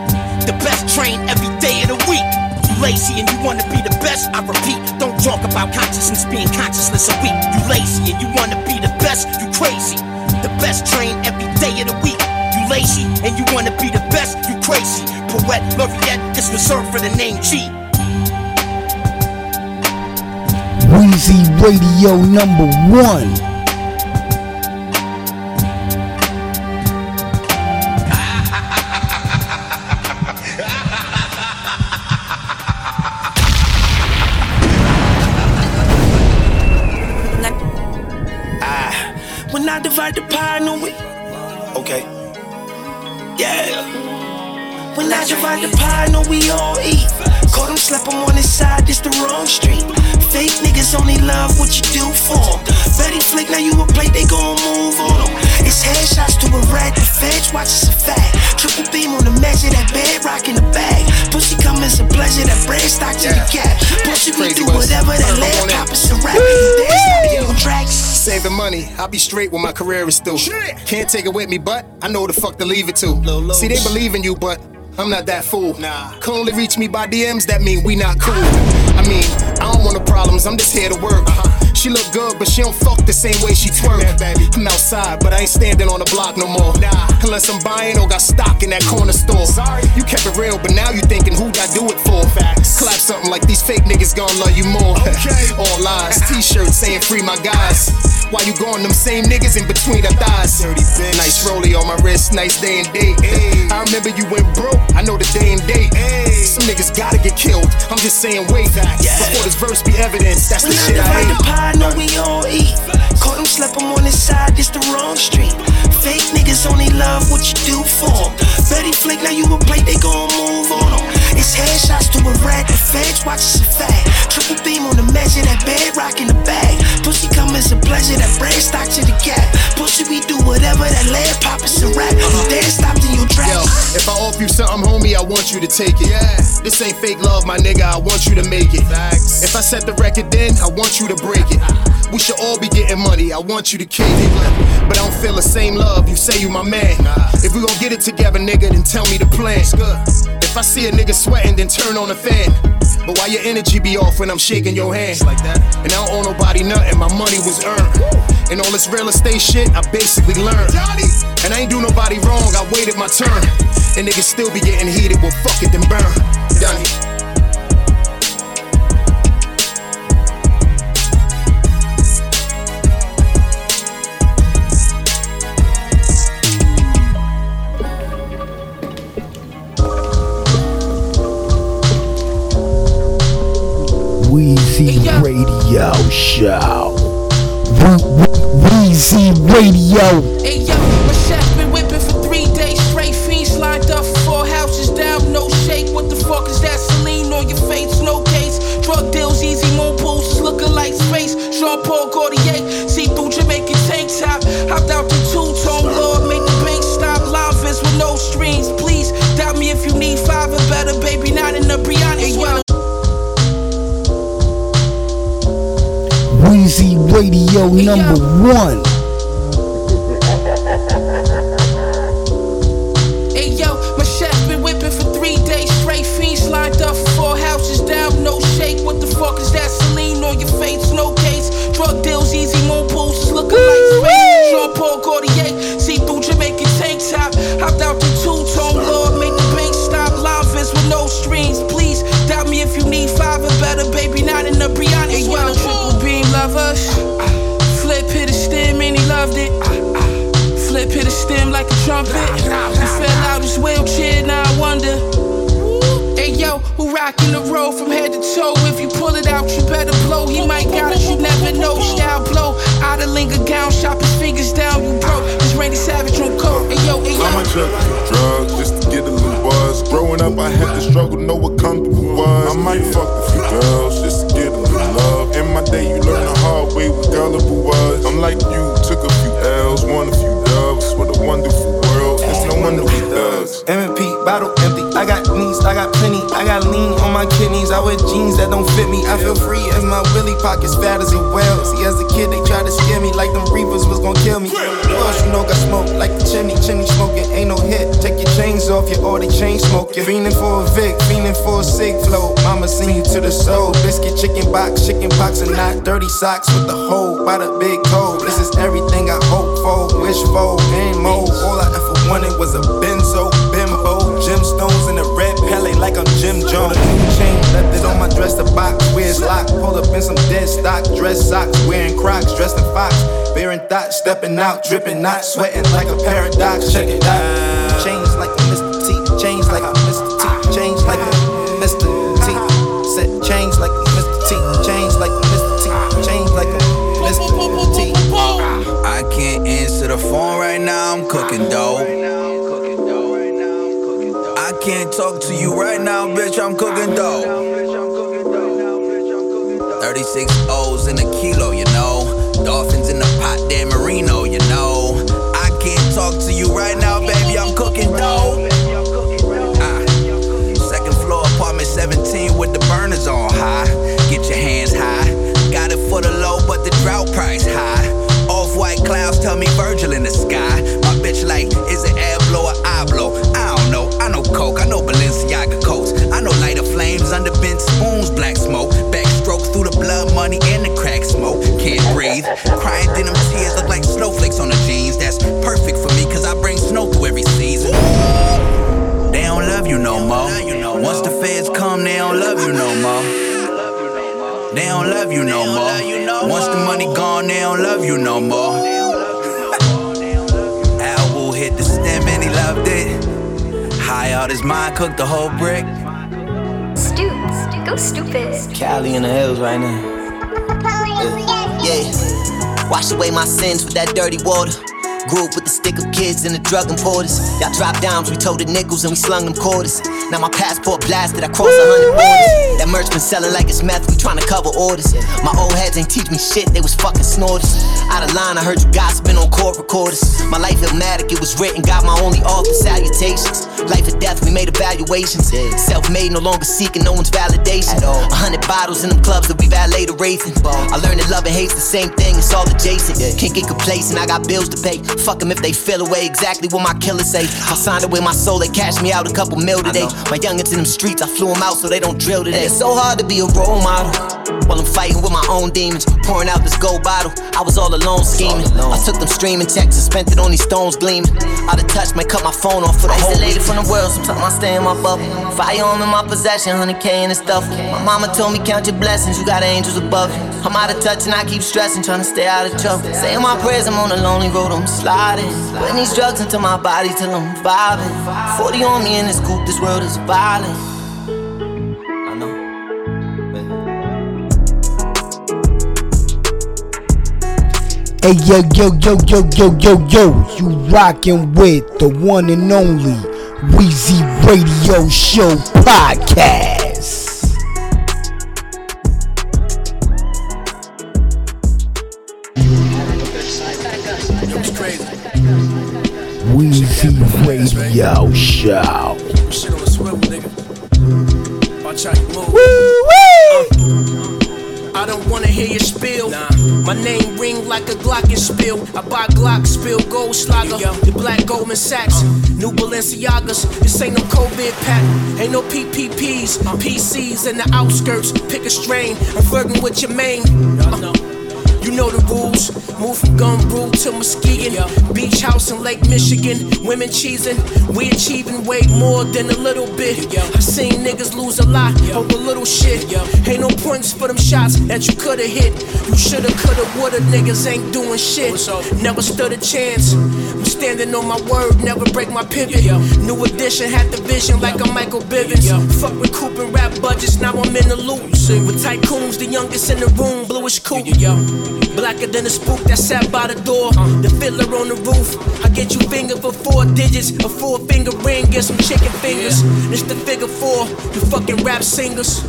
The best train every day of the week. You lazy and you wanna be the best, I repeat. Don't talk about consciousness being consciousness and weak. You lazy and you wanna be the best, you crazy. The best train every day of the week. You lazy and you wanna be the best, you crazy. Poet laureate is reserved for the name G. Weezy Radio number 1. like the pie, knew it. Okay. Yeah. When I divide the pie, I know we all eat. Caught him, slap him on his side, this the wrong street. Fake niggas only love what you do for them. Betty Flick, now you a plate, they gon' move on them. It's headshots to a rat, the feds watch us a fact. Triple beam on the measure, that bed rock in the bag. Pussy come as a pleasure, that bread stock to the cap. Pussy me do whatever, that lead pop is a rap. Dance like tracks. Save the money, I'll be straight when my career is through. Can't take it with me, but I know who the fuck to leave it to. See, they believe in you, but I'm not that fool. Can only reach me by DMs, that mean we not cool. I mean, I don't want no problems, I'm just here to work. She look good, but she don't fuck the same way she twerk. I'm outside, but I ain't standing on the block no more. Unless I'm buying or got stock in that corner store. You kept it real, but now you thinking who'd I do it for? Clap something like these fake niggas gon' love you more. All lies, t-shirts saying free my guys. Why you going them same niggas in between the thighs? Nice rollie on my wrist, nice day and date. I remember you went broke, I know the day and date. Some niggas gotta get killed, I'm just saying wait. Before this verse be evidence, that's the shit I hate. I know we all eat. Caught him, slap him on his side, this the wrong street. Fake niggas only love what you do for them. Betty Flick, now you a plate, they gon' move on them. It's headshots to a rat, the feds watch us a fact. Triple beam on the measure, that bed rock in the bag. Pussy come as a pleasure, that bread stock to the gap. Pussy, we do whatever, that lead pop is a rap. You dance stopped in your tracks. Yo, if I offer you something, homie, I want you to take it. This ain't fake love, my nigga, I want you to make it. If I set the record then, I want you to break it. We should all be getting money, I want you to kick it. But I don't feel the same love, you say you my man. If we gon' get it together, nigga, then tell me the plan. If I see a nigga sweating, then turn on the fan. But why your energy be off when I'm shaking your hand? And I don't owe nobody nothing, my money was earned. And all this real estate shit, I basically learned. And I ain't do nobody wrong, I waited my turn. And niggas still be getting heated, well fuck it, then burn. Done. Weezy Radio Show. Weezy Radio. Hey yo, my chef been whipping for 3 days straight. Fiends lined up for 4 houses down, no shake. What the fuck is that? Celine on your face, no case. Drug deals, easy moon pools, just looking like space. Jean Paul Gaultier, see through Jamaican tank top. Hopped out the two-tone, Lord, make the bank stop. Live is with no strings, please. Doubt me if you need 5 or better, baby, not in the Brianna's well. Weezy Radio number 1. Hey yo, my chef been whipping for 3 days straight. Fiends lined up for 4 houses down, no shake. What the fuck is that? Celine on your face, no case. Drug deals, easy moon pools, just looking like space. Jean Paul Gaultier, see through Jamaican tank top. Hopped out the two-tone, Lord, make the bank stop. Live is with no strings, please. Doubt me if you need 5 or better, baby, not in the Brianna's well. Flip hit a stem and he loved it. Flip hit a stem like a trumpet. He fell out his wheelchair, now I wonder. Hey yo, who rockin' the road from head to toe? If you pull it out, you better blow. He might got it, you never know. Style blow, out of linger gown, shop his fingers down, you broke. This Randy Savage on coke. Hey yo, hey yo. I'm a jerk to drugs just to get a little buzz. Growing up, I had to struggle, know what comfortable was. I might fuck a few girls just to get a little love. In my day, you learn the hard way what gullible was. I'm like you, took a few L's, won a few doves. What a wonderful world, it's no wonder we thugs. M&P, bottle empty, I got knees, I got plenty. I got lean on my kidneys, I wear jeans that don't fit me. I feel free as my willy pockets fat as a whale. See, as a kid, they tried to scare me like them reapers was gon' kill me. Plus, you know, got smoke like the chimney, chimney smoking. Ain't no hit, take your chains off, you all the chain smoking. Fiending for a Vic, fiending for a sick flow. Mama send you to the soul. Biscuit, chicken box and not dirty socks with the hole by the big toe. This is everything I hope for, wish for, and more. All I ever wanted was a benzo, bimbo, gemstones in a red palette like I'm Jim Jones. Chain left it on my dress, the box, wears lock. Pull up in some dead stock, dress socks, wearing Crocs, dressed in Fox. Bearing thoughts, stepping out, dripping not, sweating like a paradox. Check it out. Change like a Mr. T, change like a Mr. T, change like a Mr. T. Set change like a Mr. T, change like a Mr. T, change like a Mr. T. I can't answer the phone. now I'm cooking dough. I can't talk to you right now, bitch, I'm cooking dough. 36 O's in a kilo, you know. Dolphins in the pot, damn Merino, you know. I can't talk to you right now, baby, I'm cooking dough. 17 with the burners on high. Get your hands high. Got it for the low, but the drought price high. Off-white clouds tell me Virgil in the sky. My bitch like, is it air blow or eye blow? I don't know. I know coke. I know Balenciaga coats. I know lighter flames under bent spoons, black smoke. Backstrokes through the blood money and the crack smoke. Can't breathe. Crying denim tears look like snowflakes on the jeans. That's perfect for me, cause I bring snow through every season. They don't love you no more. Once the feds come, they don't love you no more. They don't love you no more. Once the money gone, they don't love you no more. Al Wu hit the stem and he loved it. High out his mind, cooked the whole brick. Go stupid. Cali in the hills right now. Yeah. Wash away my sins with that dirty water. Grew up with the stick of kids and the drug importers. Y'all dropped dimes, we told the nickels and we slung them quarters. Now my passport blasted, I crossed 100 borders. That merch been selling like it's meth, we tryna cover orders. My old heads ain't teach me shit, they was fucking snorters. Out of line, I heard you gossiping on court recorders. My life ilmatic, it was written, got my only offer salutations. Life or death, we made evaluations. Self-made, no longer seeking no one's validation. 100 bottles in them clubs that we valet the raising. I learned that love and hate's the same thing, it's all adjacent. Can't get complacent, I got bills to pay. Fuck them if they feel away, exactly what my killers say. I signed away my soul, they cashed me out $2 million today. My youngins in them streets, I flew them out so they don't drill today. And it's so hard to be a role model while I'm fighting with my own demons. Pouring out this gold bottle, I was all alone scheming. I took them streaming texts and spent it on these stones gleaming. Out of touch, might cut my phone off for the whole week. Isolated from the world, sometimes I stay in my bubble. Firearm in my possession, 100K in the stuff. My mama told me count your blessings, you got angels above you. I'm out of touch and I keep stressing, trying to stay out of trouble. Saying my prayers, I'm on a lonely road, I'm sliding. Putting these drugs into my body till I'm vibing. 40 on me in this coupe, this world is violent. I know. Hey yo yo yo yo yo yo yo, you rockin' with the one and only Weezy Radio Show podcast. Weezy Radio Show. Shit on the swivel, nigga. Watch how you move. Woo woo! I don't wanna hear your spiel. Nah. My name ring like a Glock and spill. I buy Glock, spill gold slugger. The black Goldman Sachs, new Balenciagas. This ain't no COVID pattern. Ain't no PPPs, PCs in the outskirts. Pick a strain. I'm flirting with your main. You know the rules, move from Gumbroo to Muskegon, beach house in Lake Michigan, women cheesing, we achieving way more than a little bit, I seen niggas lose a lot over little shit, ain't no points for them shots that you coulda hit, you shoulda, coulda, woulda, niggas ain't doing shit, never stood a chance, I'm standing on my word, never break my pivot, new edition had the vision like a Michael Bivins, fuck recouping rap budgets, now I'm in the loop, with tycoons, the youngest in the room, bluish coupe, blacker than a spook that sat by the door. The fiddler on the roof. I get you fingered for 4 digits. A 4-finger ring, get some chicken fingers. It's the figure 4, you fucking rap singers.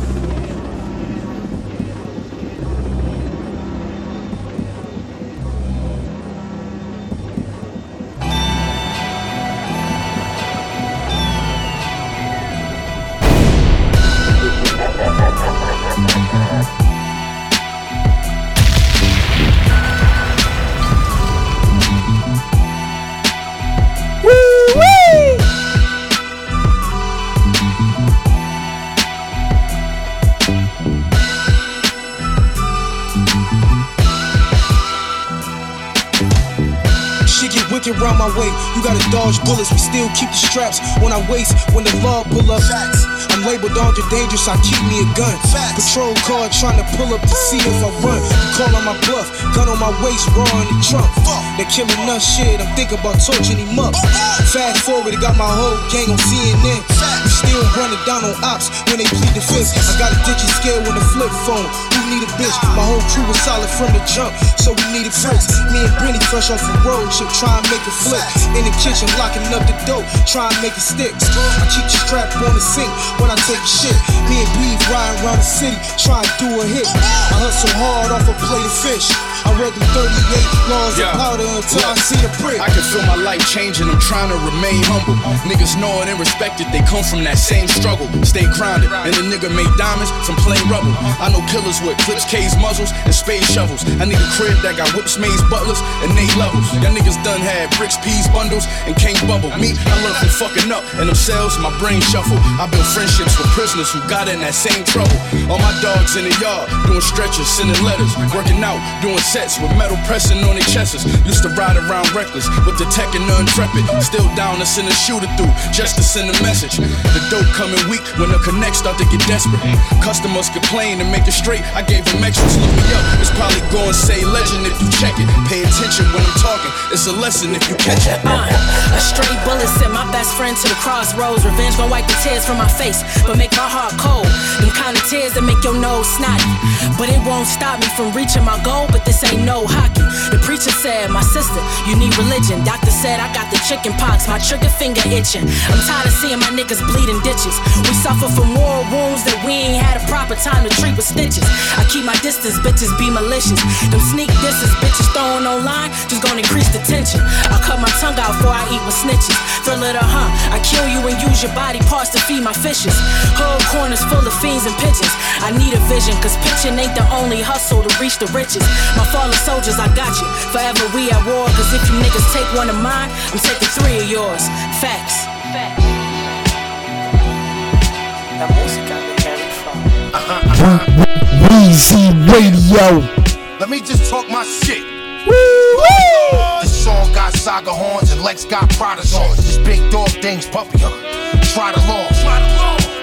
Around my way, you gotta dodge bullets. We still keep the straps on our waist when the law pull up. I'm labeled all the dangerous, I keep me a gun. Patrol car trying to pull up to see if I run. You call on my bluff, gun on my waist, raw in the trunk. They're killing us, shit, I'm thinking about torching him up. Fast forward, I got my whole gang on CNN. still running down on ops when they plead the fifth. I got a ditchy scale with a flip phone. Who need a bitch? My whole crew was solid from the jump, so we needed bricks. Me and Brenny fresh off a road trip, try and make a flip. In the kitchen, locking up the dope, try and make it stick. I keep the strap on the sink when I take a shit. Me and Breeze riding around the city, try to do a hit. I hustle hard off a plate of fish. I read the 38 laws of powder until I see the brick. I can feel my life changing, I'm trying to remain humble. Niggas know it and respect it, they come from that same struggle. Stay grounded, and the nigga made diamonds from plain rubble. I know killers with clips, K's, muzzles, and spade shovels. I need a crib that got whips, maze, butlers, and 8 levels. Y'all niggas done had bricks, peas, bundles, and can't bubble. Me, I learned from fucking up, and themselves, my brain shuffle. I built friendships with prisoners who got in that same trouble. All my dogs in the yard, doing stretches, sending letters, working out, doing sets with metal pressing on their chests. Used to ride around reckless with the tech and the intrepid. Still down to send a shooter through just to send a message. The dope coming weak when the connects start to get desperate. Customers complain to make it straight, I gave them extras. Look me up, it's probably going to say legend if you check it. Pay attention when I'm talking, it's a lesson if you catch it. A stray bullet sent my best friend to the crossroads. Revenge gon' wipe the tears from my face, but make my heart cold. Them kind of tears that make your nose snotty. But it won't stop me from reaching my goal, but this ain't no hockey. The preacher said, my sister, you need religion. Doctor said, I got the chicken pox, my trigger finger itching. I'm tired of seeing my niggas bleeding ditches. We suffer from moral wounds that we ain't had a proper time to treat with stitches. I keep my distance, bitches be malicious. Them sneak disses, bitches throwing online, just gonna increase the tension. I cut my tongue out before I eat with snitches. Thrill of the hunt, I kill you and use your body parts to feed my fishes. Whole corners full of fiends and pigeons. I need a vision, cause pitching ain't the only hustle to reach the riches. My fallen soldiers, I got you. Forever we at war, cause if you niggas take one of mine, I'm taking 3 of yours. Facts. That music got me very far. Weezy Radio. Let me just talk my shit. Woo! This song got saga horns and Lex got Prada's on. This big dog thing's puppy on. Try the law.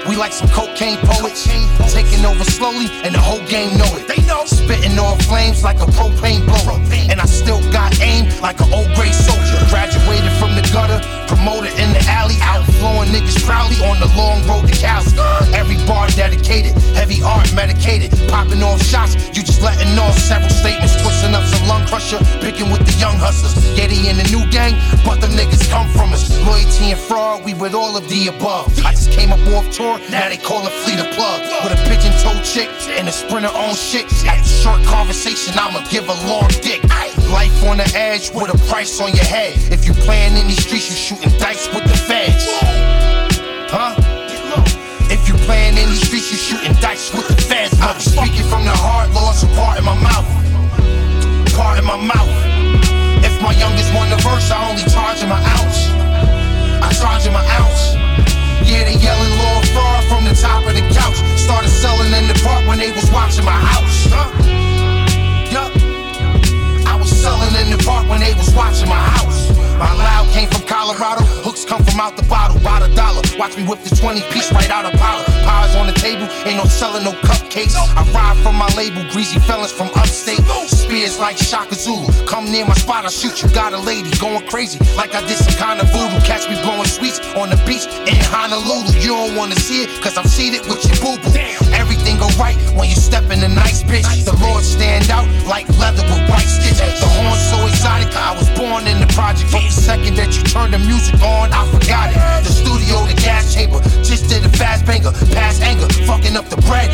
We like some cocaine poets, taking over slowly, and the whole game know it. They know. Spitting on flames like a propane blower, and I still got aim like an old gray soldier. Graduated from the gutter, promoted in the alley, outflowing niggas proudly on the long road to Cali. Every bar dedicated, heavy art medicated, popping off shots, you just letting off several statements, twisting up some lung crusher, picking with the young hustlers. Yeah, they in the new gang, but them niggas come from us. Loyalty and fraud, we with all of the above. I just came up off tour. Now they call a fleet of plug with a pigeon-toed chick and a sprinter on shit. After short conversation, I'ma give a long dick. Life on the edge with a price on your head. If you playing in these streets, you shooting dice with the feds. Huh? If you playing in these streets, you shooting dice with the feds. I'm speaking from the heart, lost a part in my mouth. Part in my mouth. If my youngest won the verse, I only charge him an ounce. I charge him an ounce. Yeah, they yelling Lord Far from the top of the couch. Started selling in the park when they was watching my house. Yup, I was selling in the park when they was watching my house. My loud came from Colorado, hooks come from out the bottle. By the dollar, watch me whip the 20 piece right out of power. Pies on the table, ain't no selling no cupcakes. I ride from my label, greasy fellas from upstate. Spears like Shaka Zulu, come near my spot, I shoot you. Got a lady going crazy, like I did some kind of voodoo. Catch me blowing sweets on the beach in Honolulu. You don't wanna see it, cause I'm seated with your boo-boo. Everything go right when you step in the nice bitch. The Lord stand out like leather with white stitch. The horn so exotic, I was born in the project. From the second that you turned the music on, I forgot it. The studio, the gas chamber, just did a fast banger. Past anger, fucking up the bread.